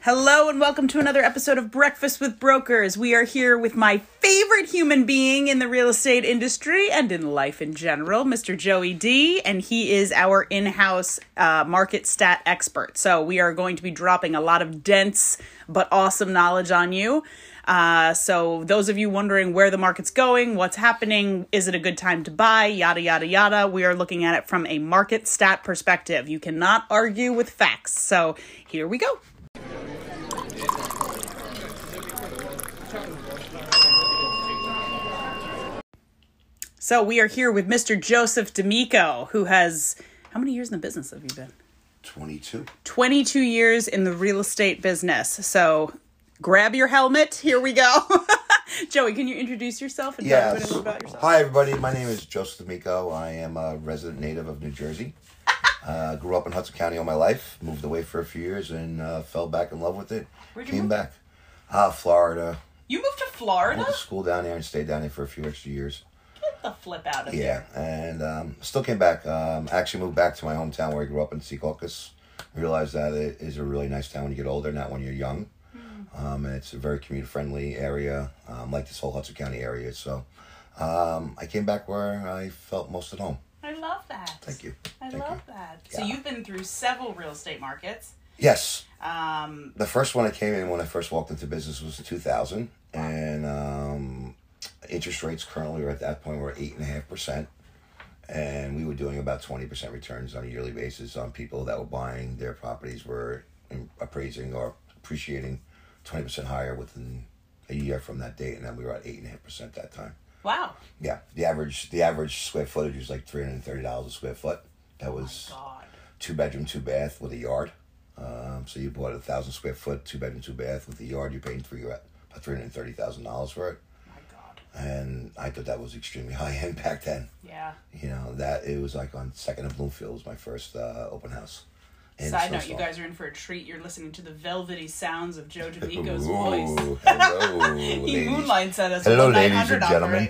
Hello and welcome to another episode of Breakfast with Brokers. We are here with my favorite human being in the real estate industry and in life in general, Mr. Joey D, and he is our in-house market stat expert. So we are going to be dropping a lot of dense but awesome knowledge on you. So those of you wondering where the market's going, what's happening, is it a good time to buy, yada, yada, yada, we are looking at it from a market stat perspective. You cannot argue with facts. So here we go. So we are here with Mr. Joseph D'Amico, who has, how many years in the business have you been? 22. 22 years in the real estate business. So grab your helmet. Here we go. Joey, can you introduce yourself and tell everybody about yourself? Hi, everybody. My name is Joseph D'Amico. I am a resident native of New Jersey. Grew up in Hudson County all my life. Moved away for a few years and fell back in love with it. Where'd you move? Came back. Florida. You moved to Florida? I went to school down there and stayed down there for a few extra years. Get the flip out of here. Yeah, and still came back. Actually moved back to my hometown where I grew up in Secaucus. Realized that it is a really nice town when you get older, not when you're young. And it's a very commuter-friendly area, like this whole Hudson County area. So I came back where I felt most at home. I love that. Thank you. I love that. Yeah. So you've been through several real estate markets. Yes. The first one I came in when I first walked into business was 2000. Wow. And interest rates currently are at that point were 8.5%. And we were doing about 20% returns on a yearly basis on people that were buying their properties, were appraising or appreciating 20% higher within a year from that date, and then we were at 8.5% that time. Wow. Yeah. The average square footage was like $330 a square foot. That was 2 bedroom, 2 bath with a yard. So you bought 1,000 square foot, 2 bedroom, 2 bath with a yard. You're paying about $330,000 for it. My God. And I thought that was extremely high end back then. Yeah. You know that it was like on 2nd and Bloomfield was my first open house. Side note, you guys are in for a treat. You're listening to the velvety sounds of Joe D'Amico's voice. Hello, he moonlights at us. Hello, ladies and gentlemen.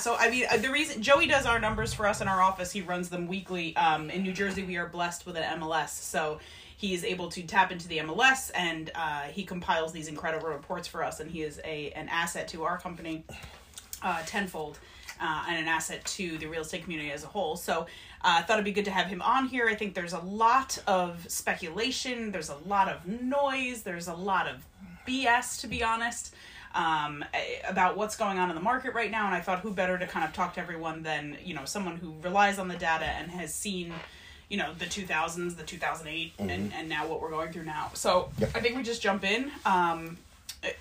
So, I mean, the reason Joey does our numbers for us in our office, he runs them weekly. In New Jersey, we are blessed with an MLS. So he is able to tap into the MLS, and he compiles these incredible reports for us. And he is an asset to our company tenfold. And an asset to the real estate community as a whole. So I thought it'd be good to have him on here. I think there's a lot of speculation. There's a lot of noise. There's a lot of BS, to be honest, about what's going on in the market right now. And I thought who better to kind of talk to everyone than, you know, someone who relies on the data and has seen, you know, the 2000s, the 2008, and now what we're going through now. So yep. I think we just jump in.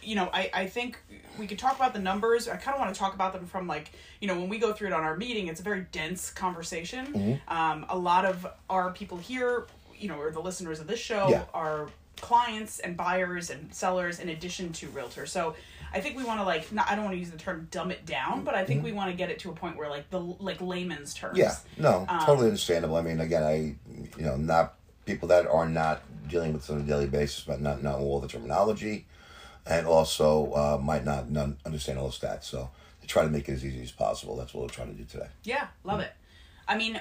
You know, I think we could talk about the numbers. I kind of want to talk about them from, like, you know, when we go through it on our meeting, it's a very dense conversation. Mm-hmm. A lot of our people here, you know, or the listeners of this show are clients and buyers and sellers in addition to realtors. So I think we want to, like, I don't want to use the term dumb it down, but I think we want to get it to a point where, like, the layman's terms. Yeah, no, totally understandable. I mean, again, people that are not dealing with it on a daily basis, but not all the terminology. And also might not understand all the stats. So they try to make it as easy as possible. That's what we're trying to do today. Yeah, love it. I mean,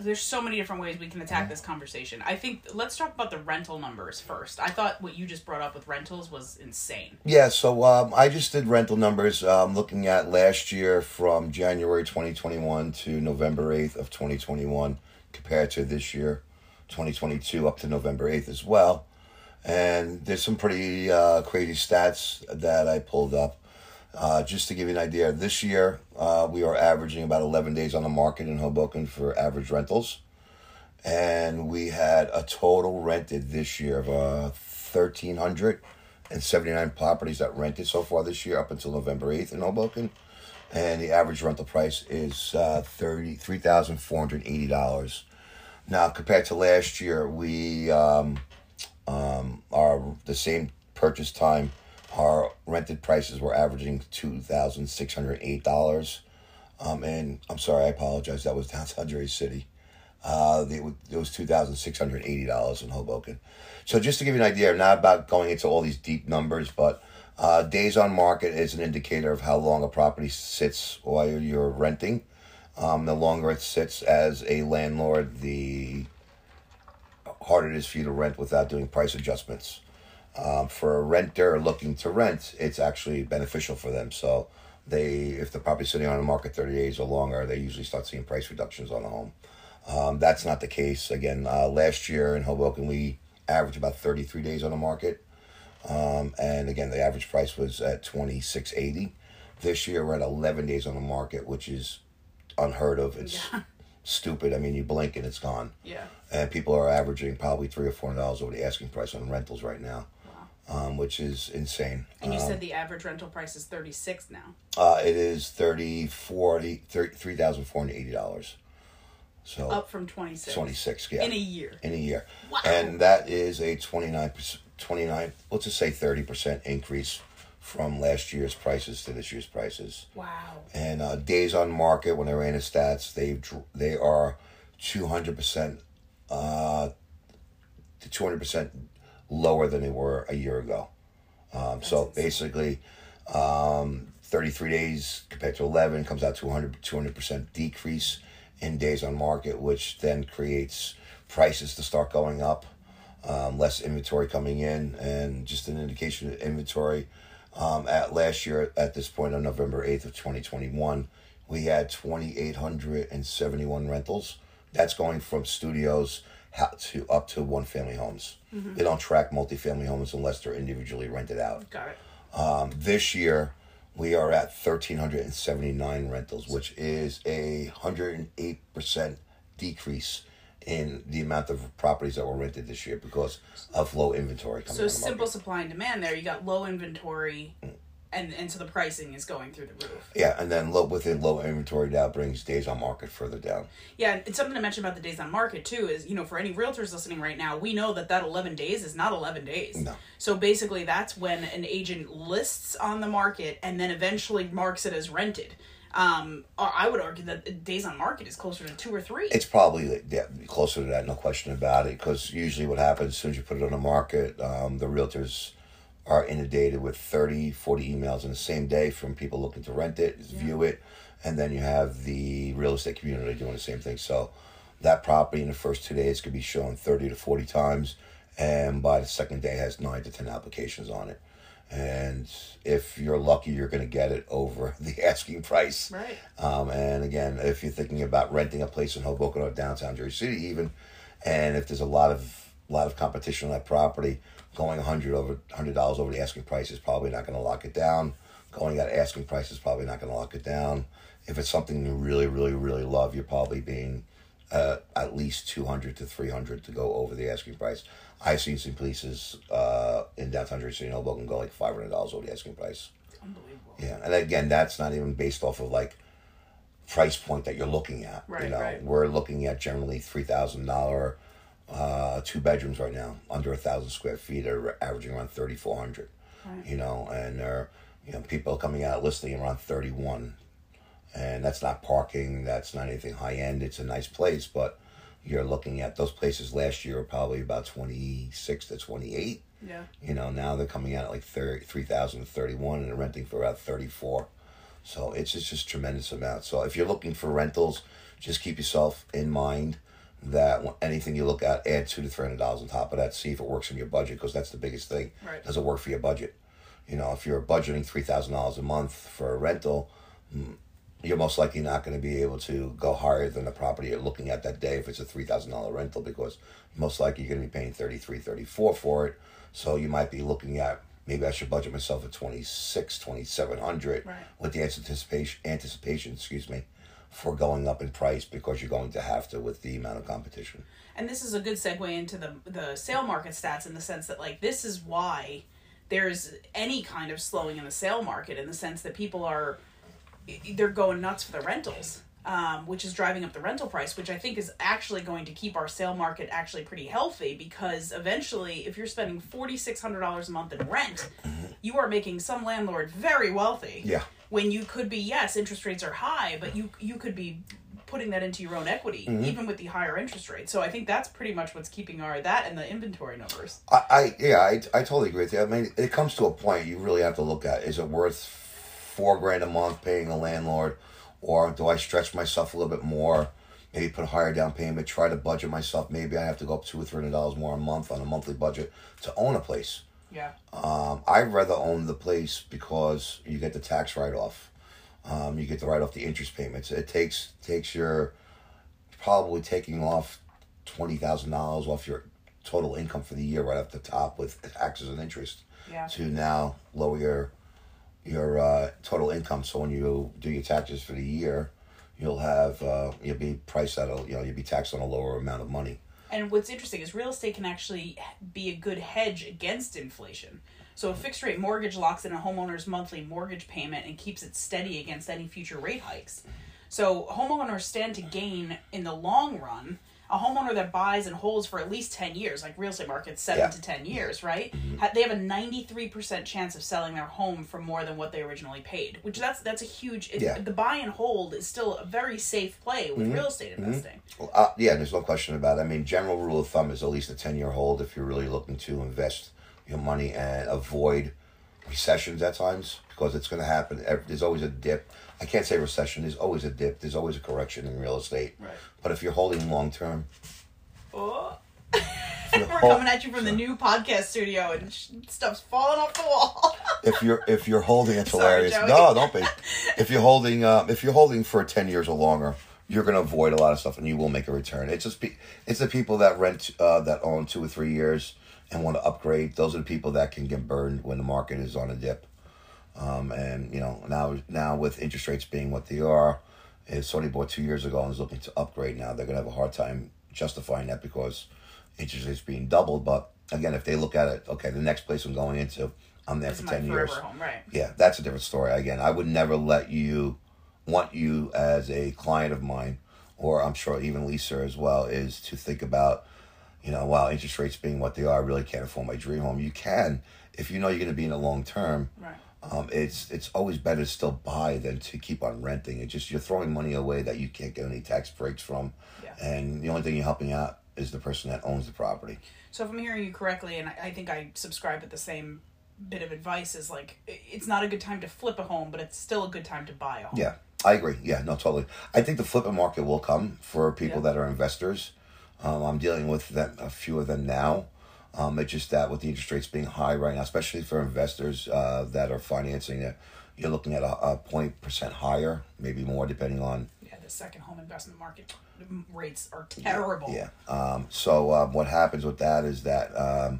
there's so many different ways we can attack this conversation. I think let's talk about the rental numbers first. I thought what you just brought up with rentals was insane. Yeah, so I just did rental numbers looking at last year from January 2021 to November 8th of 2021 compared to this year, 2022, up to November 8th as well. And there's some pretty crazy stats that I pulled up. Just to give you an idea, this year we are averaging about 11 days on the market in Hoboken for average rentals. And we had a total rented this year of 1,379 properties that rented so far this year up until November 8th in Hoboken. And the average rental price is $3,480. Now, compared to last year, we... the same purchase time, our rented prices were averaging $2,608. And I'm sorry, I apologize. That was downtown Jersey City. It was $2,680 in Hoboken. So just to give you an idea, I'm not about going into all these deep numbers, but days on market is an indicator of how long a property sits while you're renting. The longer it sits as a landlord, the harder it is for you to rent without doing price adjustments. For a renter looking to rent, it's actually beneficial for them. So if the property's sitting on the market 30 days or longer, they usually start seeing price reductions on the home. That's not the case. Again, last year in Hoboken, we averaged about 33 days on the market. And again, the average price was at $2,680. This year, we're at 11 days on the market, which is unheard of. It's stupid. I mean, you blink and it's gone. Yeah. And people are averaging probably $3 or $4 over the asking price on rentals right now, which is insane. And you said the average rental price is $36 now. It is $3,480. So up from 26. 26, yeah. In a year. In a year. Wow. And that is a 29%, let's just say 30% increase from last year's prices to this year's prices. Wow. And days on market, when I ran the stats, they are 200% to 200% lower than they were a year ago. So insane. Basically 33 days compared to 11 comes out to 200% decrease in days on market, which then creates prices to start going up, less inventory coming in, and just an indication of inventory. At last year, at this point on November 8th of 2021, we had 2,871 rentals. That's going from studios to up to one-family homes. Mm-hmm. They don't track multifamily homes unless they're individually rented out. Got it. This year, we are at 1,379 rentals, which is a 108% decrease in the amount of properties that were rented this year because of low inventory coming out of the market. So simple supply and demand there. You got low inventory, and so the pricing is going through the roof. Yeah, and then low inventory now brings days on market further down. Yeah, and it's something to mention about the days on market, too, is, you know, for any realtors listening right now, we know that 11 days is not 11 days. No. So basically that's when an agent lists on the market and then eventually marks it as rented. I would argue that days on market is closer to 2 or 3. It's probably closer to that, no question about it, because usually what happens as soon as you put it on the market, the realtors are inundated with 30, 40 emails in the same day from people looking to rent it, view it, and then you have the real estate community doing the same thing. So that property in the first 2 days could be shown 30 to 40 times, and by the second day has 9 to 10 applications on it. And if you're lucky, you're going to get it over the asking price. Right. And again, if you're thinking about renting a place in Hoboken or downtown Jersey City even, and if there's a lot of competition on that property, going $100 over the asking price is probably not going to lock it down. Going at asking price is probably not going to lock it down. If it's something you really, really, really love, you're probably being at least $200 to $300 to go over the asking price. I've seen some places in downtown Jersey City, Hoboken, go like $500 over the asking price. It's unbelievable. Yeah, and again, that's not even based off of like price point that you're looking at. Right, you know, right. We're looking at generally $3,000 two bedrooms right now, under 1,000 square feet, are averaging around $3,400. Right. You know, and they're, you know, people coming out listing around $3,100. And that's not parking, that's not anything high-end. It's a nice place, but you're looking at those places last year were probably about 26 to 28. Yeah. You know, now they're coming out at like 3,000 to 31, and they're renting for about 34. So it's just tremendous amount. So if you're looking for rentals, just keep yourself in mind that anything you look at, add $200 to $300 on top of that. See if it works in your budget, because that's the biggest thing. Right. Does it work for your budget? You know, if you're budgeting $3,000 a month for a rental, you're most likely not going to be able to go higher than the property you're looking at that day if it's a $3,000 rental, because most likely you're going to be paying $33, $34 for it. So you might be looking at, maybe I should budget myself at $2,600, $2,700 with the anticipation for going up in price, because you're going to have to with the amount of competition. And this is a good segue into the sale market stats, in the sense that, like, this is why there's any kind of slowing in the sale market, in the sense that people are... they're going nuts for the rentals, which is driving up the rental price, which I think is actually going to keep our sale market actually pretty healthy, because eventually if you're spending $4,600 a month in rent, you are making some landlord very wealthy. Yeah. When you could be, yes, interest rates are high, but you could be putting that into your own equity, mm-hmm. even with the higher interest rate. So I think that's pretty much what's keeping that and the inventory numbers. I totally agree with you. I mean, it comes to a point you really have to look at. Is it worth $4,000 a month paying a landlord, or do I stretch myself a little bit more? Maybe put a higher down payment, try to budget myself. Maybe I have to go up $200 or $300 more a month on a monthly budget to own a place. Yeah. I'd rather own the place because you get the tax write-off. You get to write off the interest payments. It takes your, probably taking off $20,000 off your total income for the year right off the top with taxes and interest. Yeah. To now lower your total income. So when you do your taxes for the year, you'll be priced at you'll be taxed on a lower amount of money. And what's interesting is real estate can actually be a good hedge against inflation. So a fixed rate mortgage locks in a homeowner's monthly mortgage payment and keeps it steady against any future rate hikes. So homeowners stand to gain in the long run. A homeowner that buys and holds for at least 10 years, like real estate market's 7 to 10 years, right? Mm-hmm. They have a 93% chance of selling their home for more than what they originally paid, which that's a huge... The buy and hold is still a very safe play with real estate investing. Well, there's no question about it. I mean, general rule of thumb is at least a 10-year hold if you're really looking to invest your money and avoid recessions at times, because it's going to happen. There's always a dip. I can't say recession. There's always a dip. There's always a correction in real estate. Right. But if you're holding long term, we're coming at you from the new podcast studio and stuff's falling off the wall. if you're holding, it's hilarious. Sorry, Joey. No, don't be. If you're holding for 10 years or longer, you're going to avoid a lot of stuff and you will make a return. It's the people that rent that own 2 or 3 years and want to upgrade. Those are the people that can get burned when the market is on a dip. And now with interest rates being what they are, if somebody bought 2 years ago and is looking to upgrade now, they're going to have a hard time justifying that because interest rates being doubled. But again, if they look at it, okay, the next place I'm going into, I'm there for 10 years. Home, right? Yeah, that's a different story. Again, I would never want you as a client of mine, or I'm sure even Lisa as well, is to think about, wow, interest rates being what they are, I really can't afford my dream home. You can, if you're going to be in the long term. Right. It's always better to still buy than to keep on renting. It's just you're throwing money away that you can't get any tax breaks from. Yeah. And the only thing you're helping out is the person that owns the property. So if I'm hearing you correctly, and I think I subscribe with the same bit of advice, is like it's not a good time to flip a home, but it's still a good time to buy a home. Yeah, I agree. Yeah, no, totally. I think the flipping market will come for people that are investors. I'm dealing with them, a few of them now. It's just that with the interest rates being high right now, especially for investors that are financing it, you're looking at a 0.1% higher, maybe more, depending on... Yeah, the second home investment market rates are terrible. Yeah. So what happens with that is that,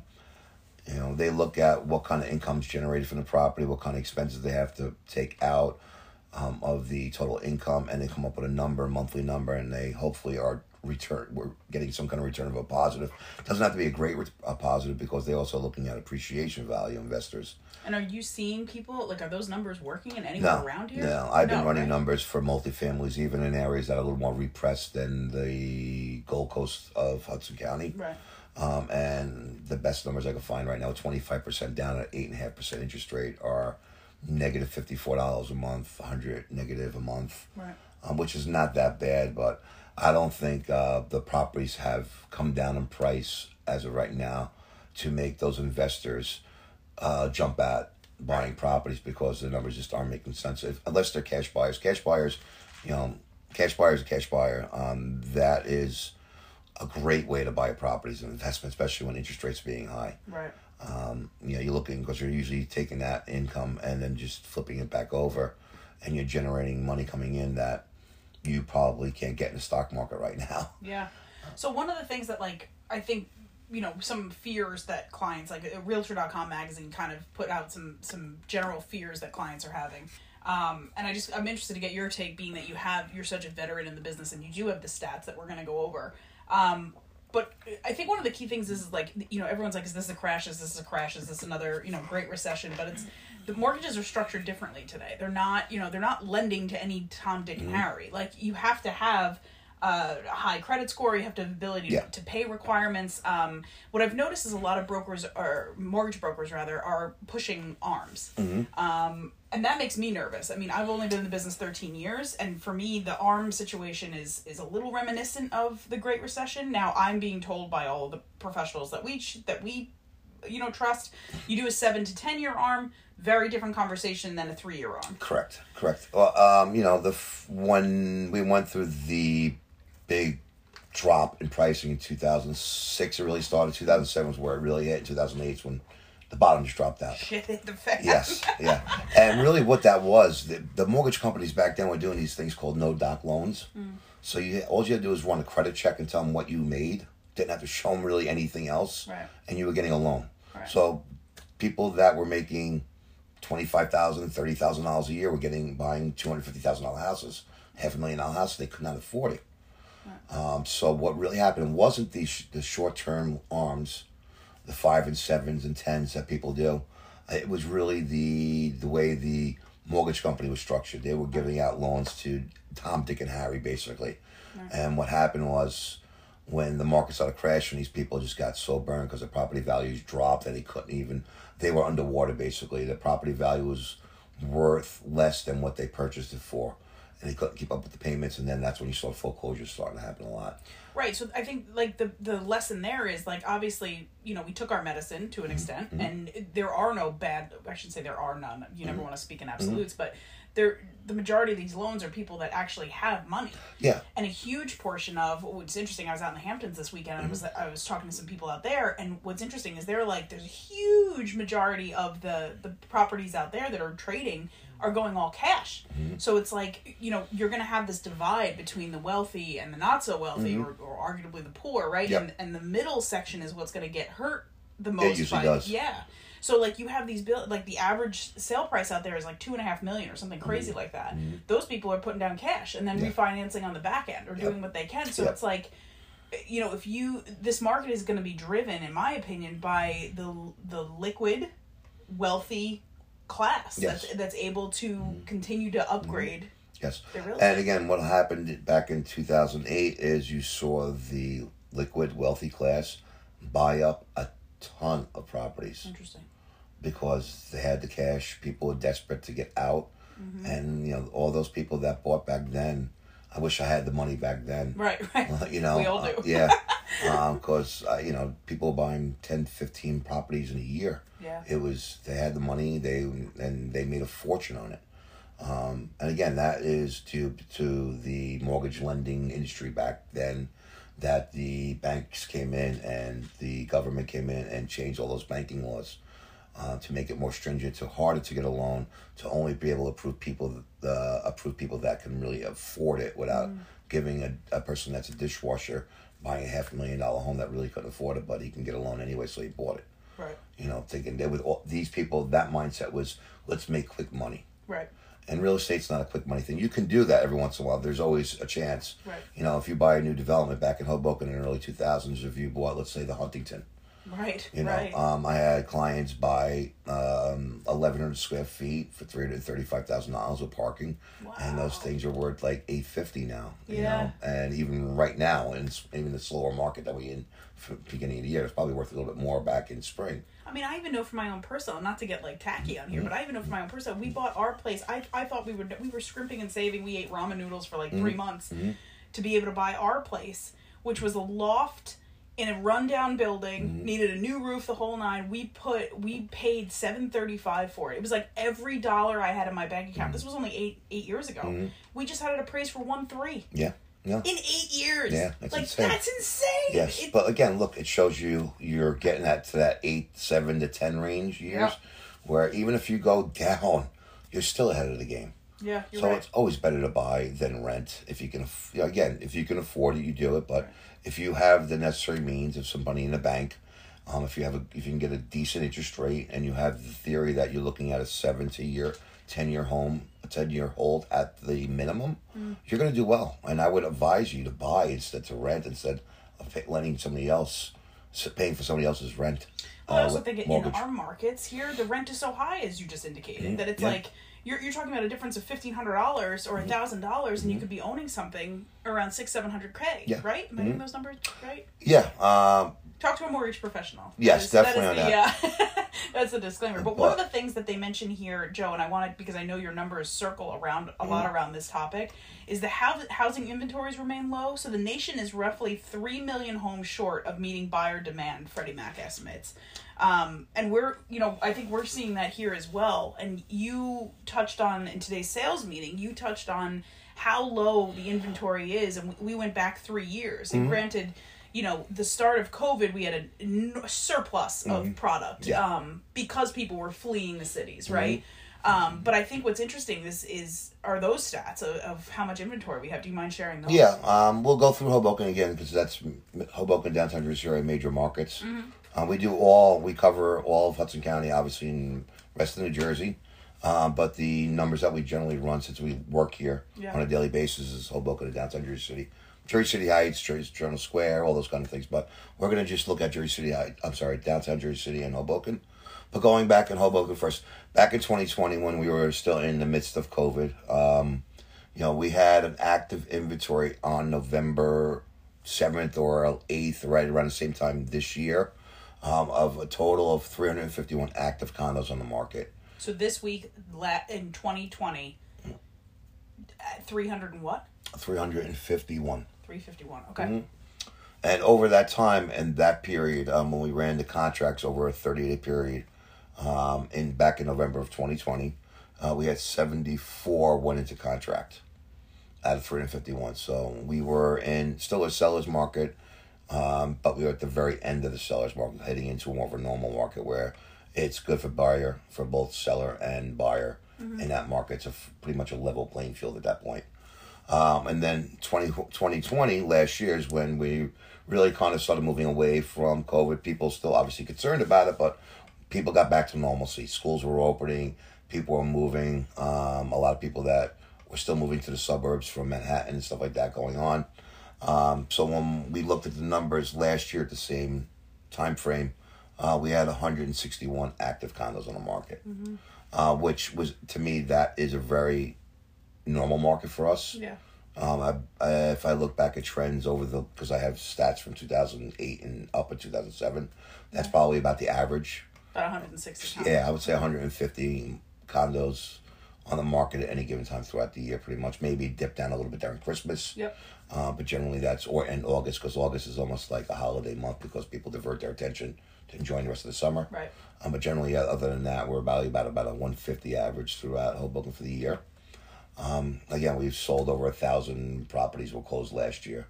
they look at what kind of income's generated from the property, what kind of expenses they have to take out of the total income, and they come up with a number, monthly number, and they hopefully are... we're getting some kind of return of a positive. Doesn't have to be a great positive, because they're also looking at appreciation value investors. And are you seeing people, are those numbers working in anyone around here? No, I've been running numbers for multifamilies, even in areas that are a little more repressed than the Gold Coast of Hudson County. Right. And the best numbers I can find right now, 25% down at 8.5% interest rate, are negative $54 a month, $100 negative a month. Right. Which is not that bad, but I don't think the properties have come down in price as of right now to make those investors jump at buying properties, because the numbers just aren't making sense. Unless they're cash buyers. Cash buyer is a cash buyer. That is a great way to buy a property as an investment, especially when interest rates are being high. Right. You're looking, because you're usually taking that income and then just flipping it back over, and you're generating money coming in that you probably can't get in the stock market right now. Yeah. So one of the things that, I think, some fears that clients, Realtor.com magazine kind of put out some general fears that clients are having. And I'm interested to get your take, being that you're such a veteran in the business and you do have the stats that we're going to go over. But I think one of the key things is, everyone's like, is this a crash? Is this a crash? Is this another, great recession? But it's, the mortgages are structured differently today. They're not lending to any Tom, Dick, and Harry. You have to have high credit score. You have to have ability to pay requirements. What I've noticed is a lot of brokers, or mortgage brokers rather, are pushing ARMs. Mm-hmm. And that makes me nervous. I mean, I've only been in the business 13 years, and for me, the ARM situation is a little reminiscent of the Great Recession. Now, I'm being told by all the professionals that we trust. You do a 7 to 10 year ARM, very different conversation than a 3 year ARM. Correct. Well, when we went through the big drop in pricing in 2006, it really started. 2007 was where it really hit. In 2008 is when the bottom just dropped out. Shit hit the fan. Yes, yeah. And really what that was, the mortgage companies back then were doing these things called no-doc loans. Mm. So all you had to do was run a credit check and tell them what you made. Didn't have to show them really anything else. Right. And you were getting a loan. Right. So people that were making $25,000, $30,000 a year were buying $250,000 houses, $500,000 houses. They could not afford it. Right. So what really happened wasn't the short-term ARMs, the 5 and 7s and 10s that people do. It was really the way the mortgage company was structured. They were giving out loans to Tom, Dick, and Harry, basically. Right. And what happened was, when the market started crashing, these people just got so burned because the property values dropped that they were underwater, basically. The property value was worth less than what they purchased it for. And they couldn't keep up with the payments, and then that's when you saw foreclosures starting to happen a lot. Right, so I think, the lesson there is, obviously, we took our medicine to an extent, mm-hmm. and I shouldn't say there are none. You never mm-hmm. want to speak in absolutes, mm-hmm. but the majority of these loans are people that actually have money. Yeah. And a huge portion of what's interesting, I was out in the Hamptons this weekend, and mm-hmm. I was talking to some people out there, and what's interesting is they're there's a huge majority of the properties out there that are trading are going all cash. Mm-hmm. So it's you're going to have this divide between the wealthy and the not so wealthy, mm-hmm. or arguably the poor, right? Yep. And the middle section is what's going to get hurt the most. It usually does. Yeah. So, you have these the average sale price out there is $2.5 million or something crazy, mm-hmm. like that. Mm-hmm. Those people are putting down cash and then refinancing on the back end or doing what they can. So it's this market is going to be driven, in my opinion, by the liquid, wealthy class that's able to mm-hmm. continue to upgrade. Mm-hmm. Yes. Their real estate. And again, what happened back in 2008 is you saw the liquid, wealthy class buy up a ton of properties. Interesting. Because they had the cash, people were desperate to get out, mm-hmm. and all those people that bought back then, I wish I had the money back then. Right. We all do. Yeah. Because people buying 10, 15 properties in a year. Yeah. It was they had the money, they made a fortune on it. And again, that is to the mortgage lending industry back then. That the banks came in and the government came in and changed all those banking laws to make it more stringent, to harder to get a loan, to only be able to approve people that can really afford it without giving a person that's a dishwasher buying a $500,000 home that really couldn't afford it, but he can get a loan anyway, so he bought it. Right. Thinking these people, that mindset was, let's make quick money. Right. And real estate's not a quick money thing. You can do that every once in a while. There's always a chance. Right. If you buy a new development back in Hoboken in the early 2000s, if you bought, let's say, the Huntington. Right. Right. I had clients buy 1,100 square feet for $335,000 with parking. Wow. And those things are worth $850 now. Yeah. And even right now, and even the slower market that we in for the beginning of the year, it's probably worth a little bit more back in spring. I even know from my own personal, not to get tacky on here, but I even know from my own personal, we bought our place. I thought we were scrimping and saving. We ate ramen noodles for 3 months mm-hmm. to be able to buy our place, which was a loft in a rundown building, mm-hmm. needed a new roof, the whole nine. We paid $735 for it. It was every dollar I had in my bank account. Mm-hmm. This was only eight years ago. Mm-hmm. We just had it appraised for $1.3 million. Yeah. Yeah. In 8 years. Yeah, that's insane. That's insane. Yes, but again, look, it shows you're getting to that 7 to 10 range years, where even if you go down, you're still ahead of the game. Yeah, you're right. So it's always better to buy than rent. If you can, if you can afford it, you do it. But if you have the necessary means, if some money in the bank, if you can get a decent interest rate, and you have the theory that you're looking at a 10-year home, a 10-year hold at the minimum, you're going to do well. And I would advise you to buy instead to rent, instead of letting somebody else paying for somebody else's rent. I also think mortgage. In our markets here, the rent is so high, as you just indicated, that it's like you're talking about a difference of $1,500 or $1,000, and you could be owning something around $600-700K. Yeah. Right? Am I getting those numbers right? Yeah. Talk to a mortgage professional. Yes, definitely. Yeah, that's the disclaimer. But one of the things that they mention here, Joe, and I wanted, because I know your numbers circle around a lot around this topic, is the housing inventories remain low. So the nation is roughly 3 million homes short of meeting buyer demand, Freddie Mac estimates. And we're, I think we're seeing that here as well. And you touched on, in today's sales meeting, you touched on how low the inventory is. And we went back 3 years. And granted, the start of COVID, we had a surplus of product because people were fleeing the cities, right? But I think what's interesting are those stats of how much inventory we have. Do you mind sharing those? Yeah, we'll go through Hoboken again because that's Hoboken, downtown Jersey City, major markets. We cover all of Hudson County, obviously, and rest of New Jersey. But the numbers that we generally run since we work here on a daily basis is Hoboken and downtown Jersey City. Jersey City Heights, Journal Square, all those kind of things. But we're going to just look at downtown Jersey City and Hoboken. But going back in Hoboken first, back in 2020 when we were still in the midst of COVID, we had an active inventory on November 7th or 8th, right around the same time this year, of a total of 351 active condos on the market. So this week in 2020, 300 and what? 351. 351, okay. And over that time and that period, when we ran the contracts over a 30-day period, back in November of 2020, we had 74 went into contract out of 351. So we were in still a seller's market, but we were at the very end of the seller's market, heading into more of a normal market where it's good for both seller and buyer in that market. It's pretty much a level playing field at that point. And then 2020, last year, is when we really kind of started moving away from COVID. People still obviously concerned about it, but people got back to normalcy. Schools were opening. People were moving. A lot of people that were still moving to the suburbs from Manhattan and stuff like that going on. So when we looked at the numbers last year at the same time frame, we had 161 active condos on the market, which was, to me, that is a very normal market for us. Yeah. If I look back at trends because I have stats from 2008 and up in 2007, that's probably about the average. About 160 condos. Yeah, I would say 150 condos on the market at any given time throughout the year, pretty much. Maybe dip down a little bit during Christmas. Yep. But generally that's, or in August, because August is almost like a holiday month because people divert their attention to enjoying the rest of the summer. Right. But generally, other than that, we're about a 150 average throughout Hoboken for the year. Again, we've sold over 1,000 properties were closed last year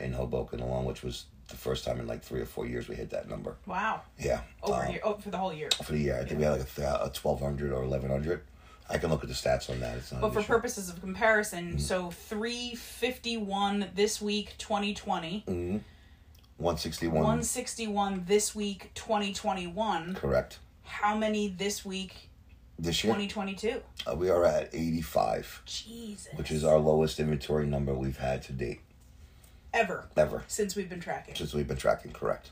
in Hoboken alone, which was the first time in like 3 or 4 years we hit that number. Wow. Yeah. Over a year. Oh, for the whole year. For the year. I think we had like a 1,200 or 1,100. I can look at the stats on that. It's not for purposes of comparison, so 351 this week, 2020. 161 this week, 2021. Correct. How many this week? This year? 2022. We are at 85. Jesus. Which is our lowest inventory number we've had to date. Ever. Since we've been tracking. Correct.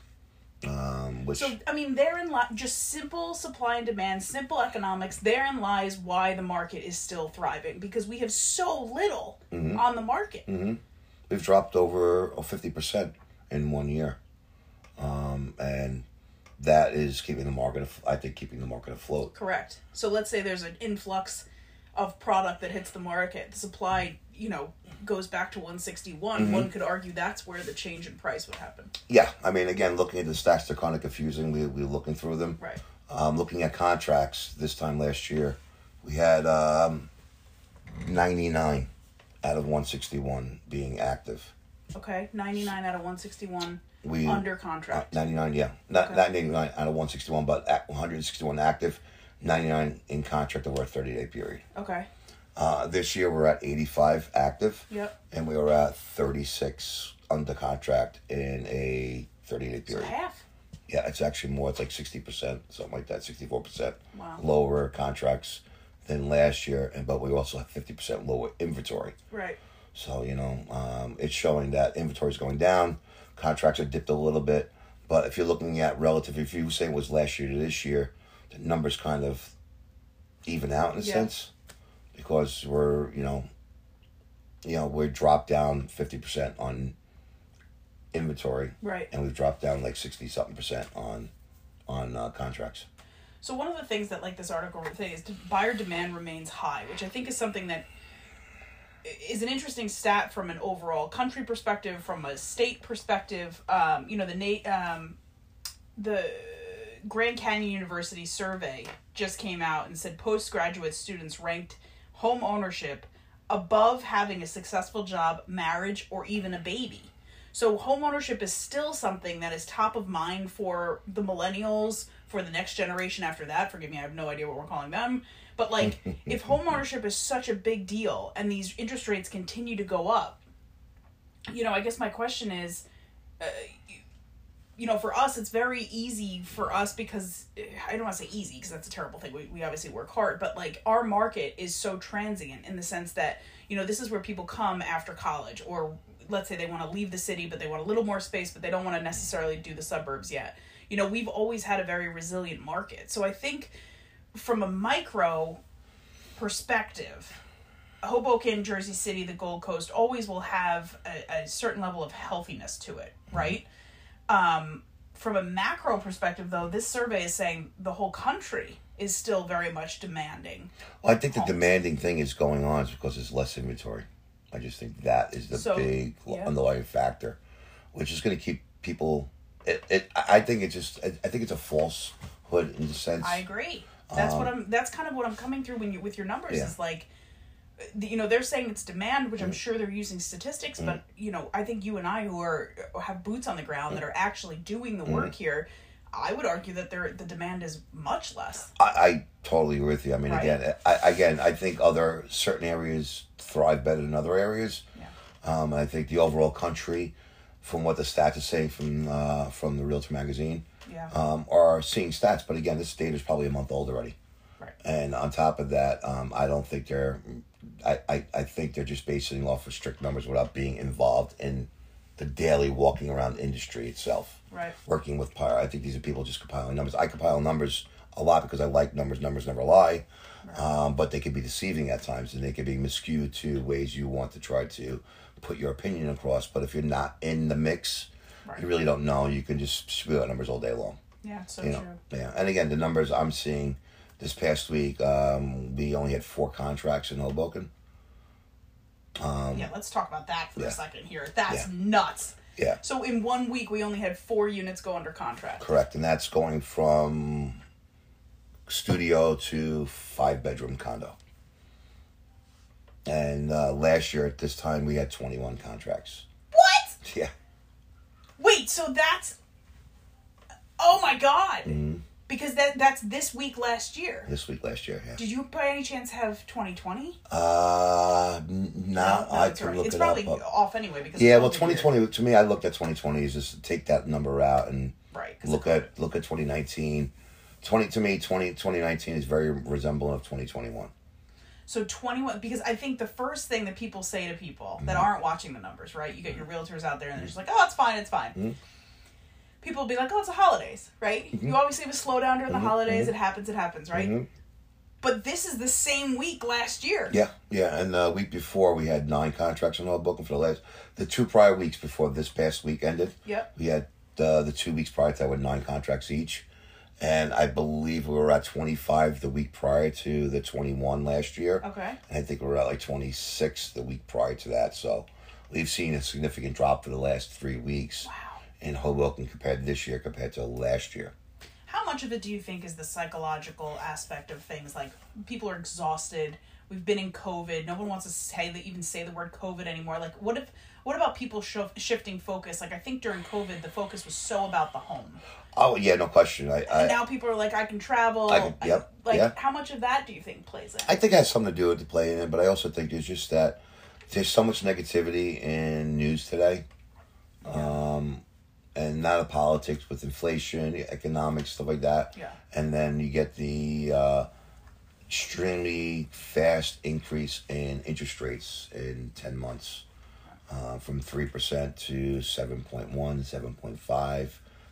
So, I mean, therein lies just simple supply and demand, simple economics. Therein lies why the market is still thriving, because we have so little on the market. We've dropped over 50% in 1 year. And that is keeping the market afloat. Correct. So let's say there's an influx of product that hits the market. The supply, goes back to 161. One could argue that's where the change in price would happen. Yeah. I mean, again, looking at the stats, they're kind of confusing. We're looking through them. Right. Looking at contracts this time last year, we had 99 out of 161 being active. Okay. 99 out of 161. Under contract. 99, yeah. Not 99 out of 161, but 161 active, 99 in contract over a 30-day period. Okay. This year we're at 85 active. Yep. And we were at 36 under contract in a 30-day period. So half. Yeah, it's actually more. It's like 60%, something like that, 64%. Wow. Lower contracts than last year, but we also have 50% lower inventory. Right. So, it's showing that inventory is going down. Contracts are dipped a little bit. But if you're looking at relative, if you say it was last year to this year, the numbers kind of even out in a sense, because we're, we're dropped down 50% on inventory, right? And we've dropped down like 60-something% on contracts. So one of the things that like this article would say is buyer demand remains high, which I think is something that is an interesting stat from an overall country perspective, from a state perspective. The Grand Canyon University survey just came out and said postgraduate students ranked home ownership above having a successful job, marriage, or even a baby. So home ownership is still something that is top of mind for the millennials, for the next generation after that. Forgive me, I have no idea what we're calling them. But like, if home ownership is such a big deal and these interest rates continue to go up, I guess my question is, for us, it's very easy for us because, I don't want to say easy because that's a terrible thing. We obviously work hard, but like our market is so transient in the sense that, this is where people come after college, or let's say they want to leave the city, but they want a little more space, but they don't want to necessarily do the suburbs yet. We've always had a very resilient market. So I think from a micro perspective, Hoboken, Jersey City, the Gold Coast always will have a certain level of healthiness to it, right? From a macro perspective, though, this survey is saying the whole country is still very much demanding. Well, I think the demanding thing is going on is because there's less inventory. I just think that is the big underlying factor, which is going to keep people... I think it's a falsehood in the sense. I agree. That's kind of what I'm coming through with your numbers is like, they're saying it's demand, which I'm sure they're using statistics, but I think you and I who have boots on the ground that are actually doing the work here, I would argue that the demand is much less. I totally agree with you. I mean, I think other certain areas thrive better than other areas. Yeah. I think the overall country, from what the stats are saying from the Realtor magazine, are seeing stats. But again, this data is probably a month old already. Right. And on top of that, I don't think I think they're just basing off of strict numbers without being involved in the daily walking around industry itself. Right. Working with buyer. I think these are people just compiling numbers. I compile numbers a lot because I like numbers. Numbers never lie. Right. But they can be deceiving at times, and they can be miscued to ways you want to try to put your opinion across, but if you're not in the mix, you really don't know. You can just spew out numbers all day long. Yeah, it's so true. Yeah, and again, the numbers I'm seeing this past week, we only had 4 contracts in Hoboken. Let's talk about that for a second here. That's nuts. Yeah. So in 1 week, we only had 4 units go under contract. Correct, and that's going from studio to 5-bedroom condo. And last year at this time, we had 21 contracts. What? Yeah. Wait, so that's... Oh, my God. Mm-hmm. Because that's this week last year. This week last year, yeah. Did you by any chance have 2020? No, I can look it up. It's probably off anyway. Because yeah, well, 2020, to me, I looked at 2020 is just take that number out and look at 2019. To me, 2019 is very resemblant of 2021. So 21, because I think the first thing that people say to people that aren't watching the numbers, right? You get your realtors out there and they're just like, oh, it's fine, it's fine. Mm-hmm. People will be like, oh, it's the holidays, right? Mm-hmm. You always have a slowdown during the holidays. Mm-hmm. It happens, right? Mm-hmm. But this is the same week last year. Yeah. And the week before, we had 9 contracts on Hoboken. For the 2 prior weeks before this past week ended, we had the 2 weeks prior to that were 9 contracts each. And I believe we were at 25 the week prior to the 21 last year. Okay. And I think we were at like 26 the week prior to that. So we've seen a significant drop for the last 3 weeks in Hoboken compared to last year. How much of it do you think is the psychological aspect of things? Like people are exhausted. We've been in COVID. No one wants to even say the word COVID anymore. Like what about people shifting focus? Like I think during COVID, the focus was so about the home. Oh yeah, no question. And now people are like, I can travel. How much of that do you think plays in? I think it has something to do with the play in, but I also think there's just that there's so much negativity in news today, and not of politics with inflation, economics, stuff like that. Yeah. And then you get the. Extremely fast increase in interest rates in 10 months from 3% to 7.1, 7.5.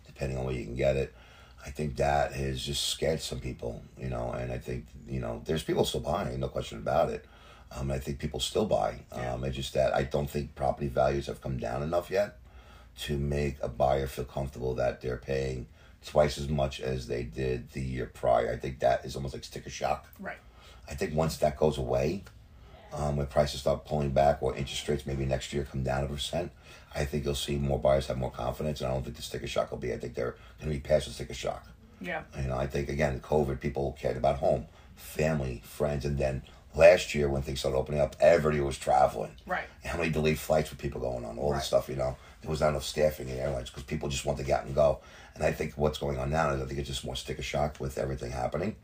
The depending on where you can get it. I think that has just scared some people, you know, and I think, you know, there's people still buying, no question about it. I think people still buy. It's just that I don't think property values have come down enough yet to make a buyer feel comfortable that they're paying twice as much as they did the year prior. I think that is almost like sticker shock. Right. I think once that goes away, when prices start pulling back or interest rates maybe next year come down 1%, I think you'll see more buyers have more confidence, and I don't think the sticker shock will be. I think they're going to be past the sticker shock. Yeah. You know, I think, again, COVID, people cared about home, family, friends, and then last year when things started opening up, everybody was traveling. Right. How many delayed flights were people going on? All this stuff, you know. There was not enough staffing in airlines because people just want to get out and go. And I think what's going on now is I think it's just more sticker shock with everything happening.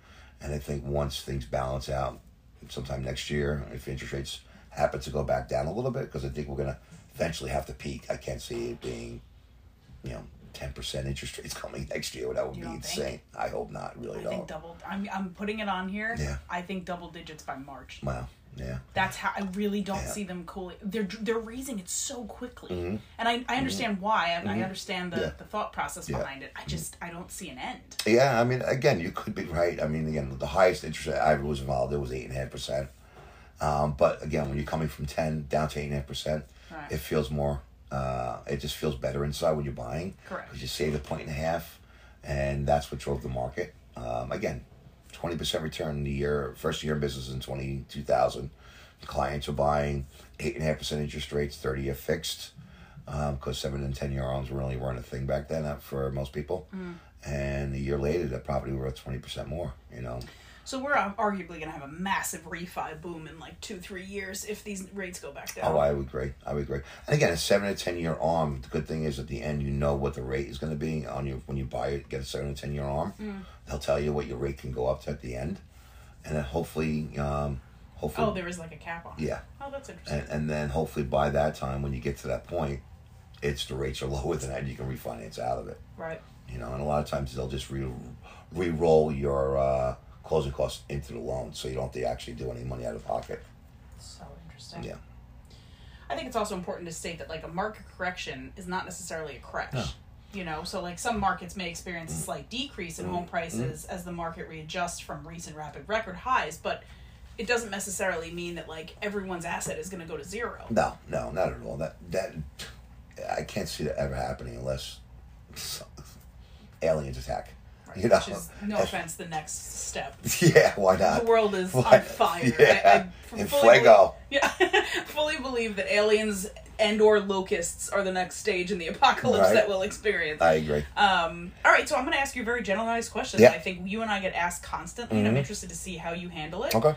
And I think once things balance out, sometime next year, if interest rates happen to go back down a little bit, because I think we're going to eventually have to peak. I can't see it being, you know, 10% interest rates coming next year. That would be insane. I hope not. Really don't. I think double. I'm putting it on here. Yeah. I think double digits by March. Wow. Yeah. That's how I really don't see them cooling. They're raising it so quickly, and I understand why, and I understand the thought process behind it. I just I don't see an end. Yeah, I mean, again, you could be right. I mean, again, the highest interest rate I was involved in was 8.5%. But again, when you're coming from 10 down to 8.5%, it feels more. It just feels better inside when you're buying. Correct. Because you save a 1.5 points, and that's what drove the market. Again. 20% return in the year, first year in business in 2000. The clients were buying 8.5% interest rates, 30-year fixed, because 7 and 10 year loans really weren't a thing back then, not for most people. And a year later, that property was worth 20% more. You know. So we're arguably going to have a massive refi boom in like 2-3 years if these rates go back down. Oh, I would agree. And again, a 7 or 10 year arm. The good thing is at the end, you know what the rate is going to be on your when you buy it. Get a 7 or 10 year arm. They'll tell you what your rate can go up to at the end, and then hopefully, Oh, there is like a cap on it. Yeah. Oh, that's interesting. And then hopefully by that time, when you get to that point, it's the rates are lower than that. You can refinance out of it. Right. You know, and a lot of times they'll just re-roll your. Closing costs into the loan, so you don't have to actually do any money out of pocket. So interesting. Yeah. I think it's also important to state that like a market correction is not necessarily a crash. No. You know, so like some markets may experience a slight decrease in home prices as the market readjusts from recent rapid record highs, but it doesn't necessarily mean that like everyone's asset is going to go to zero. No, not at all. That I can't see that ever happening unless aliens attack. Right, you know, which is, no offense, the next step. Yeah, why not? The world is on fire. Yeah. I fully believe, fully believe that aliens and or locusts are the next stage in the apocalypse that we'll experience. I agree. All right, so I'm going to ask you a very generalized question that I think you and I get asked constantly, and I'm interested to see how you handle it. Okay.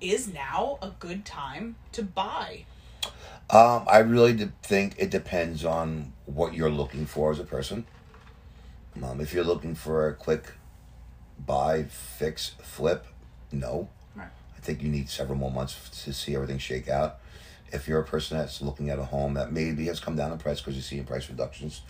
Is now a good time to buy? I really think it depends on what you're looking for as a person. If you're looking for a quick buy, fix, flip, no. Right. I think you need several more months to see everything shake out. If you're a person that's looking at a home that maybe has come down in price because you're seeing price reductions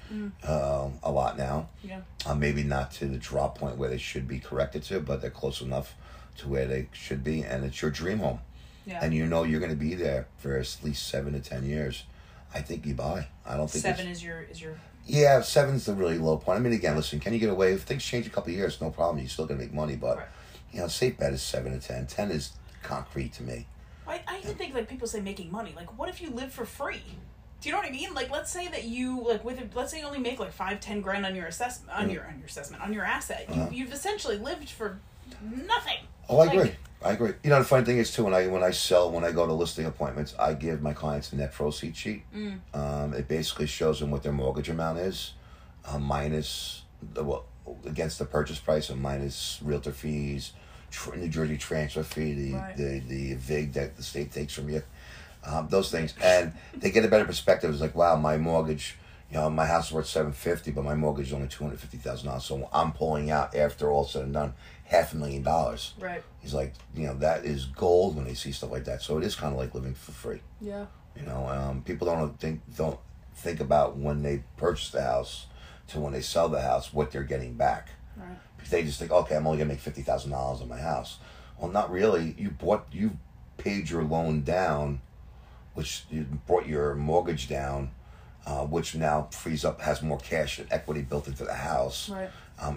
a lot now. Yeah. Maybe not to the drop point where they should be corrected to, but they're close enough to where they should be. And it's your dream home. Yeah. And you know you're going to be there for at least 7 to 10 years. I think you buy. I don't think seven is your. Yeah, 7's the really low point. I mean, again, listen, can you get away? If things change a couple of years, no problem. You're still going to make money. But, you know, safe bet is 7 to 10. 10 is concrete to me. I even think, like, people say making money. Like, what if you live for free? Do you know what I mean? Like, let's say that you, like, let's say you only make, like, 5-10 grand on your assessment, on your asset. You've essentially lived for nothing. Oh, I agree. You know, the funny thing is, too, when I go to listing appointments, I give my clients a net proceeds sheet. It basically shows them what their mortgage amount is, against the purchase price, and minus realtor fees, New Jersey transfer fee, the VIG that the state takes from you, those things. And they get a better perspective. It's like, wow, my mortgage, you know, my house is worth $750,000, but my mortgage is only $250,000. So I'm pulling out, after all said and done, $500,000. Right. He's like, you know, that is gold when they see stuff like that. So it is kind of like living for free. Yeah. You know, people don't think about when they purchase the house to when they sell the house what they're getting back. Right. Because they just think, okay, I'm only gonna make $50,000 on my house. Well, not really. You paid your loan down, which you brought your mortgage down. which now frees up, has more cash and equity built into the house. Right.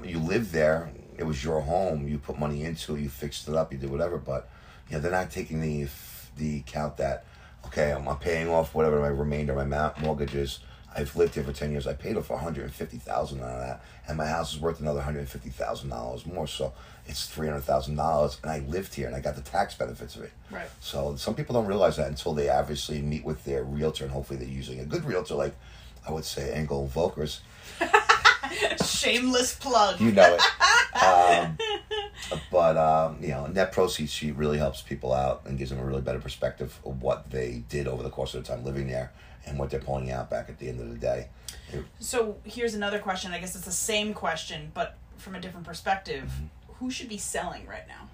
You live there. It was your home. You put money into it. You fixed it up. You did whatever. But you know, they're not taking the count that, okay, I'm paying off whatever my remainder of my mortgage is. I've lived here for 10 years. I paid off $150,000 on that, and my house is worth another $150,000 more. So it's $300,000, and I lived here, and I got the tax benefits of it. Right. So some people don't realize that until they obviously meet with their realtor, and hopefully they're using a good realtor, like I would say Engel Volkers. Shameless plug. You know it. You know, net proceeds, she really helps people out and gives them a really better perspective of what they did over the course of their time living there and what they're pulling out back at the end of the day. So here's another question. I guess it's the same question, but from a different perspective. Mm-hmm. Who should be selling right now?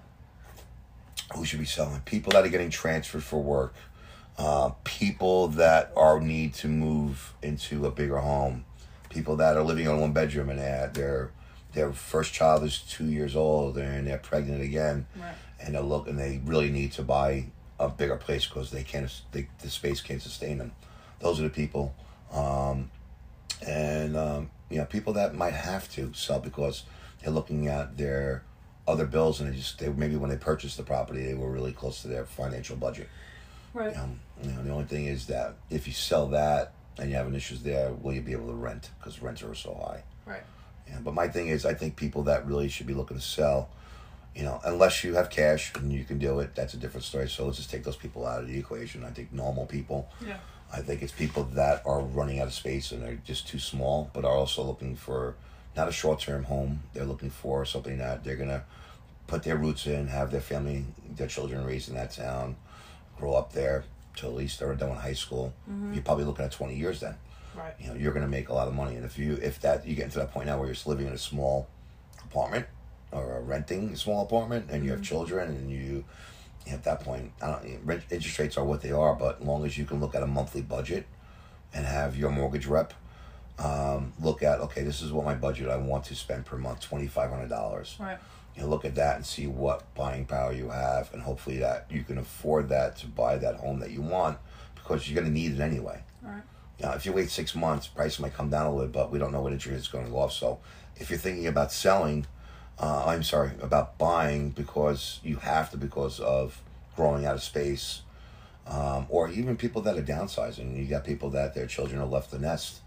Who should be selling? People that are getting transferred for work. People that are need to move into a bigger home. People that are living on one bedroom and their first child is 2 years old and they're pregnant again, right. And they really need to buy a bigger place because the space can't sustain them. Those are the people, you know, people that might have to sell because they're looking at their other bills and they maybe when they purchased the property they were really close to their financial budget. Right. You know, the only thing is that if you sell that and you have an issues there, will you be able to rent? Because rents are so high. Right. Yeah, but my thing is, I think people that really should be looking to sell, you know, unless you have cash and you can do it, that's a different story. So let's just take those people out of the equation. I think normal people. Yeah. I think it's people that are running out of space and they're just too small, but are also looking for not a short-term home. They're looking for something that they're going to put their roots in, have their family, their children raised in that town, grow up there. Till at least they're done with high school, mm-hmm. You're probably looking at 20 years then. Right. You know, you're going to make a lot of money. And if you get into that point now where you're just living in a small apartment or renting a small apartment and mm-hmm. you have children and you at that point, interest rates are what they are, but as long as you can look at a monthly budget and have your mortgage rep look at, okay, this is what my budget I want to spend per month, $2,500. Right. You look at that and see what buying power you have, and hopefully that you can afford that to buy that home that you want because you're going to need it anyway. All right. Now, if you wait 6 months, price might come down a little, but we don't know what interest is going to go up. So if you're thinking about buying because you have to because of growing out of space, or even people that are downsizing. You got people that their children are left the nest,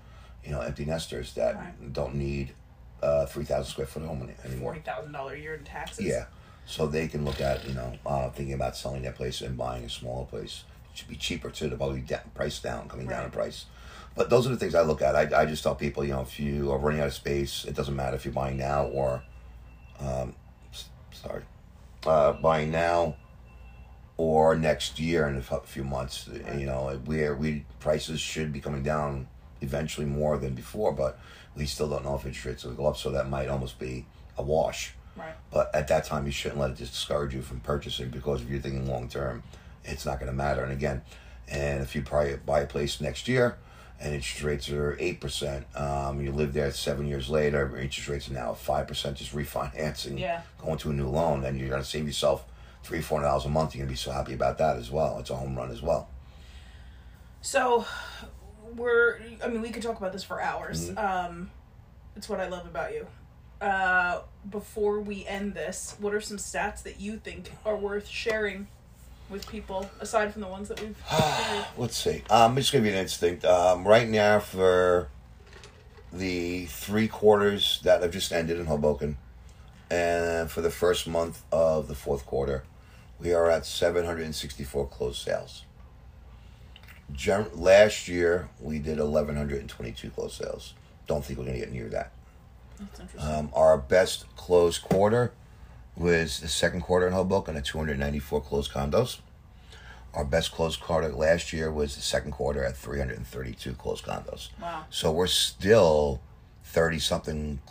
you know, empty nesters that right. don't need 3,000 square foot home anymore. $40,000 a year in taxes. Yeah. So they can look at, you know, thinking about selling their place and buying a smaller place. It should be cheaper too. They're probably priced down, coming right. down in price. But those are the things I look at. I just tell people, you know, if you are running out of space, it doesn't matter if you're buying now or next year in a few months. Right. You know, prices should be coming down eventually more than before, but we still don't know if interest rates will go up, so that might almost be a wash. Right. But at that time, you shouldn't let it just discourage you from purchasing, because if you're thinking long term, it's not going to matter. And again, if you probably buy a place next year and interest rates are 8%, you live there 7 years later, interest rates are now 5%, just refinancing, going to a new loan, then you're going to save yourself $300-$400 a month. You're going to be so happy about that as well. It's a home run as well. So we could talk about this for hours. Mm-hmm. It's what I love about you. Before we end this, what are some stats that you think are worth sharing with people, aside from the ones that we've shared? Let's see. I'm just going to give you an instinct. Right now, for the 3 quarters that have just ended in Hoboken, and for the first month of the 4th quarter, we are at 764 closed sales. Last year, we did 1,122 closed sales. Don't think we're going to get near that. That's interesting. Our best closed quarter was the 2nd quarter in Hoboken at 294 closed condos. Our best closed quarter last year was the 2nd quarter at 332 closed condos. Wow. So we're still 30-something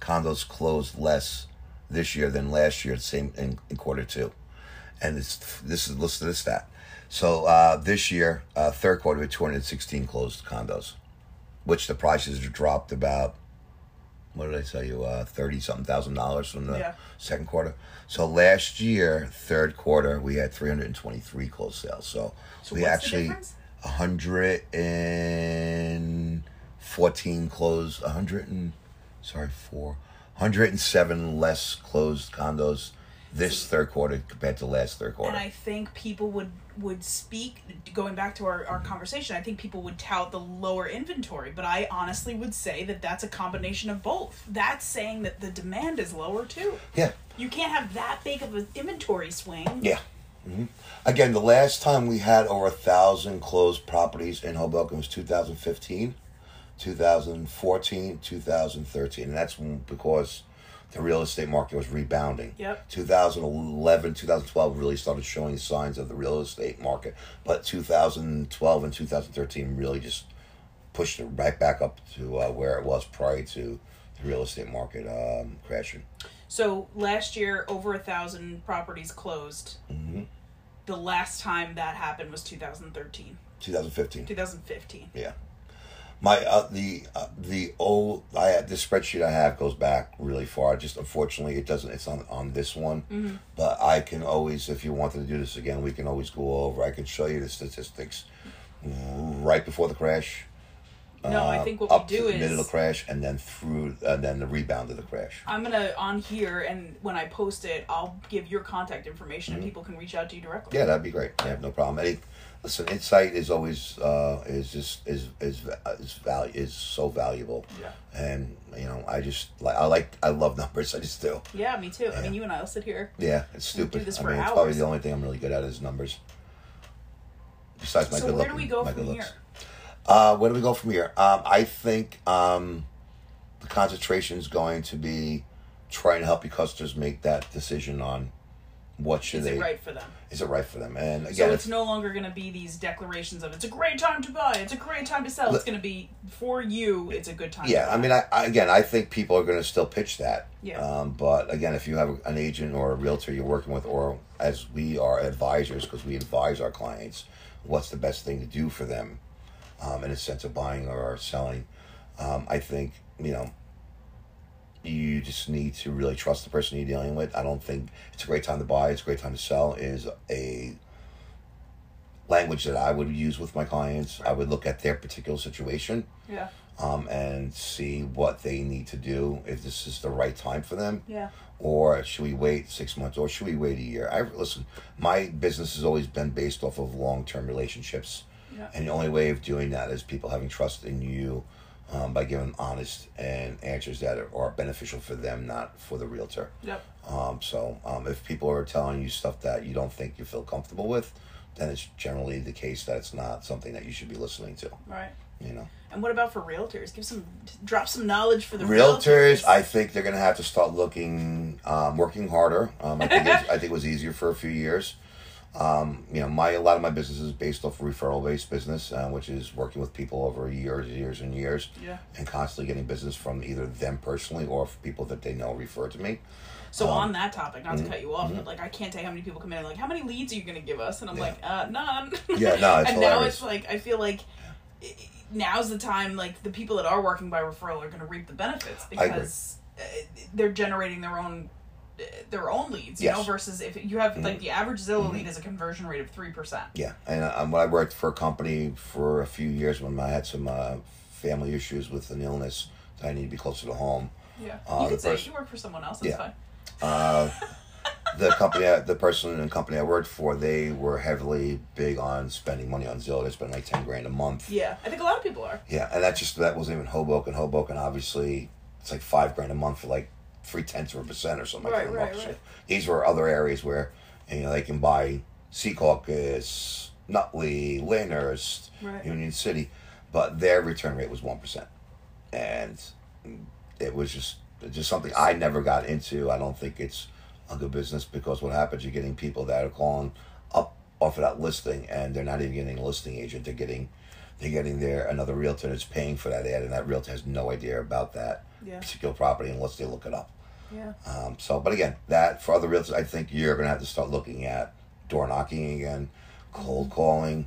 condos closed less this year than last year in quarter 2. And this is listed as that. So this year, 3rd quarter, we had 216 closed condos, which the prices dropped about what did I tell you, $30-something thousand from the second quarter. So last year, third quarter, we had 323 closed sales. So we actually 114 closed, 107 less closed condos this third quarter compared to last third quarter. And I think people would speak, going back to our conversation, I think people would tout the lower inventory, but I honestly would say that that's a combination of both. That's saying that the demand is lower too. Yeah. You can't have that big of an inventory swing. Yeah. Mm-hmm. Again, the last time we had over 1,000 closed properties in Hoboken was 2015, 2014, 2013. And that's because the real estate market was rebounding. Yep. 2011, 2012 really started showing signs of the real estate market. But 2012 and 2013 really just pushed it right back up to where it was prior to the real estate market crashing. So last year, over 1,000 properties closed. Mm-hmm. The last time that happened was 2013. 2015. Yeah. My this spreadsheet I have goes back really far. Just unfortunately, it doesn't. It's on this one, mm-hmm. But I can always, if you wanted to do this again, we can always go over. I can show you the statistics right before the crash. No, I think what we do is middle of the crash and then through and then the rebound of the crash. I'm gonna on here, and when I post it, I'll give your contact information, mm-hmm. and people can reach out to you directly. Yeah, that'd be great. I have no problem. Listen, insight is always is so valuable. Yeah. And you know, I love numbers. I just do. Yeah, me too. Yeah. I mean, you and I'll sit here. Yeah, it's stupid. Do this for hours. It's probably the only thing I'm really good at is numbers. Besides my good looks. So where do we go from here? I think the concentration is going to be trying to help your customers make that decision on. Is it right for them? Is it right for them? And again, so it's no longer going to be these declarations of it's a great time to buy, it's a great time to sell. It's going to be for you. It's a good time. Yeah, to buy. I mean, I think people are going to still pitch that. Yeah. But again, if you have an agent or a realtor you're working with, or as we are advisors, because we advise our clients, what's the best thing to do for them, in a sense of buying or selling. I think you just need to really trust the person you're dealing with. I don't think it's a great time to buy, it's a great time to sell is a language that I would use with my clients. I would look at their particular situation, and see what they need to do, if this is the right time for them, or should we wait 6 months, or should we wait a year. Listen, my business has always been based off of long-term relationships, and the only way of doing that is people having trust in you, by giving them honest and answers that are beneficial for them, not for the realtor. Yep. So if people are telling you stuff that you don't think you feel comfortable with, then it's generally the case that it's not something that you should be listening to. Right. And what about for realtors? Drop some knowledge for the realtors. I think they're going to have to start working harder. I think it was easier for a few years. A lot of my business is based off referral-based business, which is working with people over years and years, and constantly getting business from either them personally or people that they know refer to me. So on that topic, not to cut you off, but I can't tell you how many people come in and how many leads are you going to give us? And I'm none. It's and hilarious. Now it's I feel now's the time, the people that are working by referral are going to reap the benefits because they're generating their own leads, versus if you have the average Zillow lead is a conversion rate of 3%. Yeah, and when I worked for a company for a few years, when I had some family issues with an illness that I needed to be closer to home. Yeah, you could say you work for someone else. That's fine. The company I worked for, they were heavily big on spending money on Zillow. They spend $10,000 a month. Yeah, I think a lot of people are. Yeah, and that wasn't even Hoboken. Hoboken, obviously, it's $5,000 a month for 0.3% or something. Right. These were other areas where they can buy Secaucus, Nutley, Lyndhurst, Union City, but their return rate was 1%, and it was just something I never got into. I don't think it's a good business because what happens, you're getting people that are calling up off of that listing, and they're not even getting a listing agent. They're getting another realtor that's paying for that ad, and that realtor has no idea about that particular property unless they look it up. Yeah. But again, that for other realtors, I think you're going to have to start looking at door knocking again, cold calling.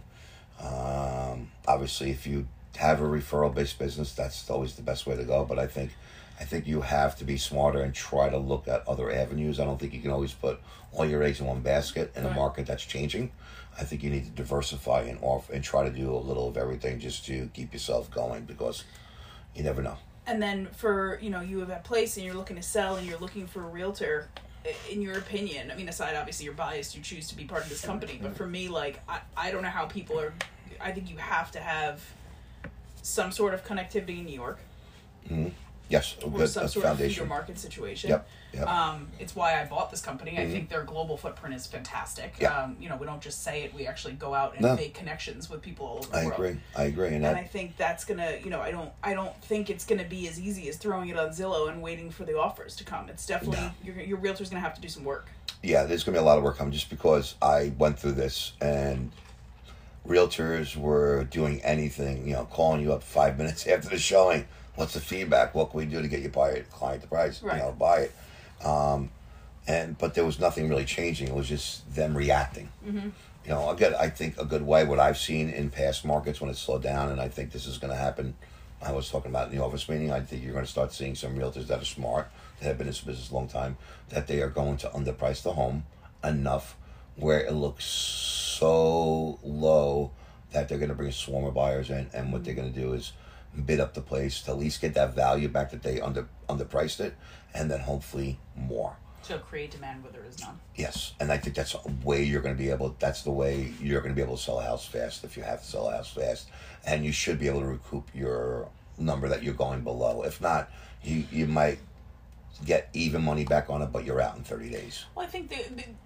Obviously, if you have a referral-based business, that's always the best way to go. But I think I think you have to be smarter and try to look at other avenues. I don't think you can always put all your eggs in one basket in a market that's changing. I think you need to diversify and offer and try to do a little of everything just to keep yourself going, because you never know. And then for, you know, you have a place and you're looking to sell and you're looking for a realtor, in your opinion, I mean, aside, obviously, you're biased, you choose to be part of this company, but for me, like, I don't know how people are, I think you have to have some sort of connectivity in New York. Mm-hmm. Yes, a good some sort foundation. Of feeder market situation. Yep. It's why I bought this company. Mm-hmm. I think their global footprint is fantastic. Yep. You know, we don't just say it; we actually go out and make connections with people all over the world. I agree, and I think that's gonna. You know, I don't think it's gonna be as easy as throwing it on Zillow and waiting for the offers to come. It's definitely your realtor's gonna have to do some work. Yeah, there's gonna be a lot of work coming, just because I went through this and. Realtors were doing anything, you know, calling you up 5 minutes after the showing. What's the feedback? What can we do to get your client the price? Right. You know, buy it. But there was nothing really changing. It was just them reacting. Mm-hmm. You know, again, I think a good way, what I've seen in past markets when it's slowed down, and I think this is going to happen. I was talking about in the office meeting. I think you're going to start seeing some realtors that are smart, that have been in this business a long time, that they are going to underprice the home enough where it looks so low that they're going to bring a swarm of buyers in, and what they're going to do is bid up the place to at least get that value back that they underpriced it, and then hopefully more. So create demand where there is none. Yes, and I think that's a way you're going to be able. That's the way you're going to be able to sell a house fast, if you have to sell a house fast, and you should be able to recoup your number that you're going below. If not, you might get even money back on it, but you're out in 30 days. Well, I think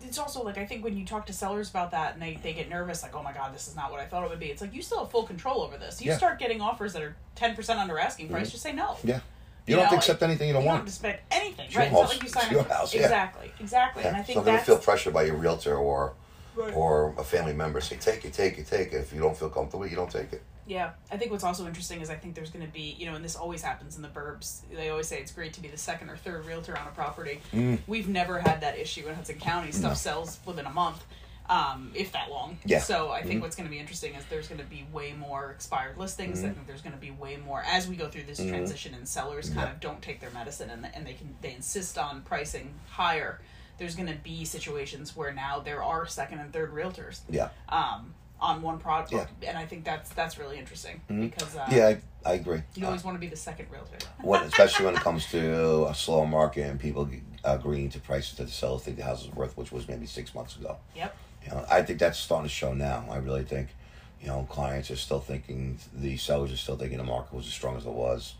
it's also like, I think when you talk to sellers about that and they get nervous, like, oh my God, this is not what I thought it would be. It's like, you still have full control over this. You start getting offers that are 10% under asking price, just say no. Yeah. You don't have to accept anything you don't want. You don't expect anything, right? It's not like you sign your house. Exactly. Yeah. And I think so they're going to feel pressured by your realtor or a family member. Say, take it. If you don't feel comfortable, you don't take it. Yeah. I think what's also interesting is I think there's going to be, you know, and this always happens in the burbs. They always say it's great to be the second or third realtor on a property. Mm. We've never had that issue in Hudson County. Stuff sells within a month, if that long. Yeah. So I think what's going to be interesting is there's going to be way more expired listings. I think there's going to be way more as we go through this transition, and sellers kind of don't take their medicine and they insist on pricing higher. There's going to be situations where now there are second and third realtors. Yeah. On one product, and I think that's really interesting because I agree. You always want to be the second realtor, especially when it comes to a slow market and people agreeing to prices that the seller think the house is worth, which was maybe 6 months ago. Yep. You know, I think that's starting to show now. I really think, you know, clients are still thinking, the sellers are still thinking the market was as strong as it was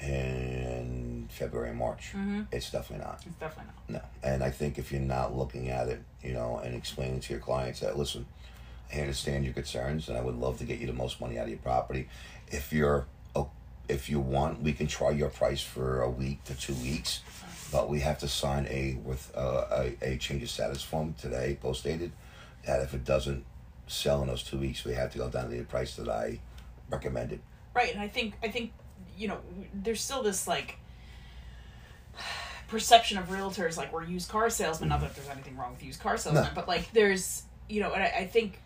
in February and March. Mm-hmm. It's definitely not. No, and I think if you're not looking at it, you know, and explaining to your clients that, listen, I understand your concerns, and I would love to get you the most money out of your property. If you want, we can try your price for a week to 2 weeks, but we have to sign a change of status form today, post dated, that if it doesn't sell in those 2 weeks, we have to go down to the price that I recommended. Right, and I think you know, there's still this like perception of realtors like we're used car salesmen. Not that there's anything wrong with used car salesmen, but like there's, you know, and I think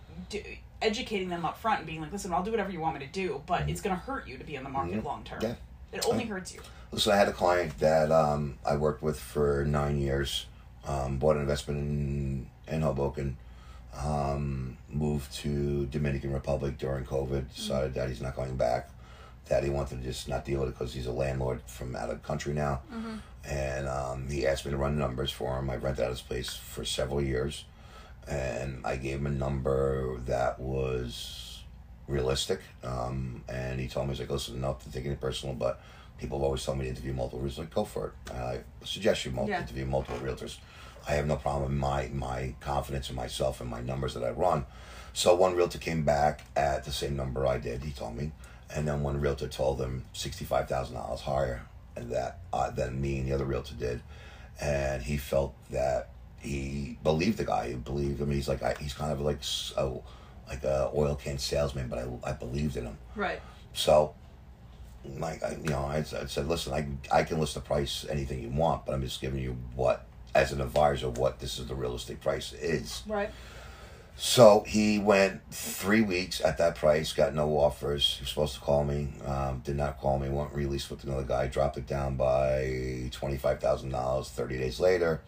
educating them up front and being like, listen, I'll do whatever you want me to do, but it's going to hurt you to be in the market long term. Yeah. It only hurts you. Listen, I had a client that I worked with for 9 years, bought an investment in Hoboken, moved to Dominican Republic during COVID, decided that he's not going back, that he wanted to just not deal with it because he's a landlord from out of the country now. Mm-hmm. And he asked me to run numbers for him. I rented out his place for several years. And I gave him a number that was realistic. And he told me, he's like, listen, not to take it personal, but people have always told me to interview multiple realtors. Like, go for it. I suggest you interview multiple realtors. I have no problem in my confidence in myself and my numbers that I run. So one realtor came back at the same number I did, he told me. And then one realtor told him $65,000 higher than me and the other realtor did. And he felt that he believed the guy. He believed him. He's like, he's kind of like a oil can salesman, but I believed in him. Right. So, like, I said, listen, I can list the price anything you want, but I'm just giving you what, as an advisor, what this is the realistic price is. Right. So he went 3 weeks at that price, got no offers. He was supposed to call me, did not call me, went released with another guy, dropped it down by $25,000. 30 days later,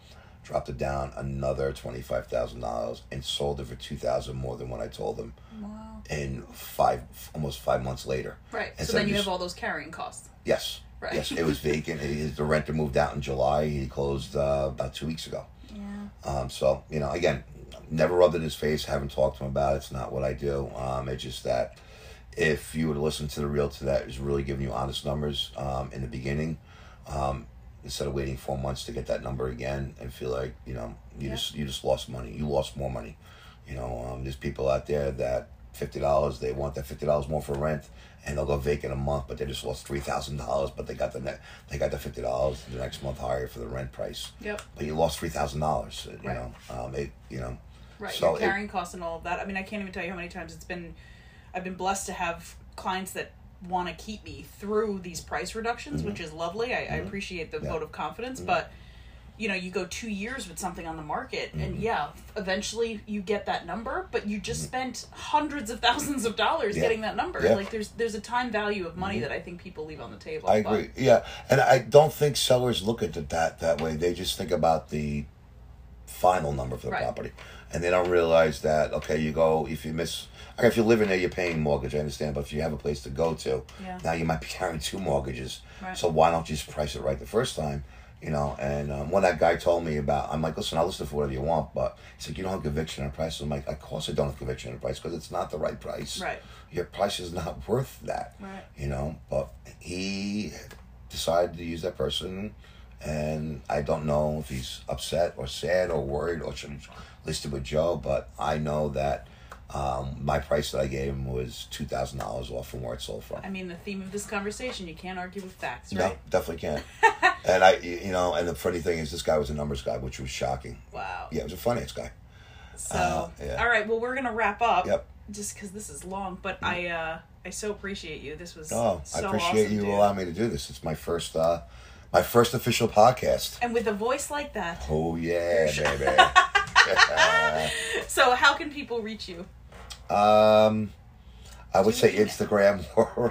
dropped it down another $25,000 and sold it for $2,000 more than what I told him. Wow. And almost 5 months later. Right. And so then you have all those carrying costs. Yes. Right. Yes, it was vacant. The renter moved out in July. He closed about 2 weeks ago. Yeah. So, you know, again, never rubbed in his face. Haven't talked to him about it. It's not what I do. It's just that if you would listen to the realtor that is really giving you honest numbers in the beginning, instead of waiting 4 months to get that number again and feel like, you know, you just lost money. You lost more money. You know, there's people out there that $50, they want that $50 more for rent, and they'll go vacant a month, but they just lost $3,000, but they got the $50 the next month higher for the rent price. Yep. But you lost $3,000. You right. know, it you know. Right. So your carrying costs and all of that. I mean, I can't even tell you how many times I've been blessed to have clients that want to keep me through these price reductions, mm-hmm. which is lovely. I appreciate the vote of confidence, mm-hmm. but you know, you go 2 years with something on the market, mm-hmm. and yeah, eventually you get that number, but you just mm-hmm. spent hundreds of thousands of dollars getting that number. Yeah. Like there's a time value of money mm-hmm. that I think people leave on the table. I agree. Yeah, and I don't think sellers look at it that way. They just think about the final number for the right. property, and they don't realize that okay, you go if you live in there, you're paying mortgage. I understand, but if you have a place to go to, now you might be carrying two mortgages. Right. So why don't you just price it right the first time? You know, and when that guy told me about, I'm like, listen, I'll listen for whatever you want, but he's like, you don't have conviction on price. So I'm like, of course I don't have conviction on price because it's not the right price. Right. Your price is not worth that. Right. You know, but he decided to use that person, and I don't know if he's upset or sad or worried or should have listed with Joe, but I know that my price that I gave him was $2,000 off from where it sold from. I mean, the theme of this conversation, you can't argue with facts, right? No, definitely can't. And and the funny thing is, this guy was a numbers guy, which was shocking. Wow. Yeah, he was a finance guy. So, all right, well, we're gonna wrap up. Yep. Just because this is long, but I so appreciate you. This was so I appreciate awesome, you dude. Allowing me to do this. It's my first. My first official podcast. And with a voice like that. Oh, yeah, baby. Yeah. So how can people reach you? I would say Instagram or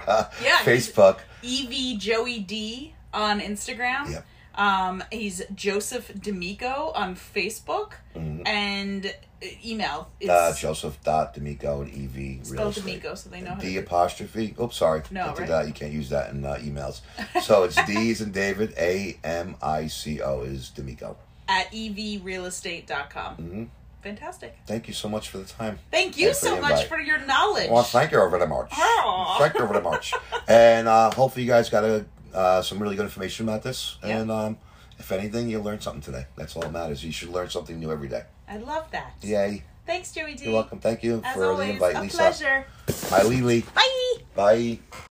Facebook. EV Joey D on Instagram. Yep. He's Joseph D'Amico on Facebook. Mm-hmm. And email. It's Joseph.D'Amico and EV. Spell D'Amico so they know how to D'. Oops, sorry. No, right? You can't use that in emails. So it's D as in David. AMICO is D'Amico. At evrealestate.com. Mm-hmm. Fantastic. Thank you so much for the time. Thank you so much for your knowledge. Well, thank you over the march. Thank you over the march. And hopefully you guys got some really good information about this. Yeah. And if anything, you'll learn something today. That's all that matters. You should learn something new every day. I love that. Yay. Thanks, Joey D. You're welcome. Thank you for the invite, Lisa. As always, a pleasure. Bye, Lily. Bye. Bye.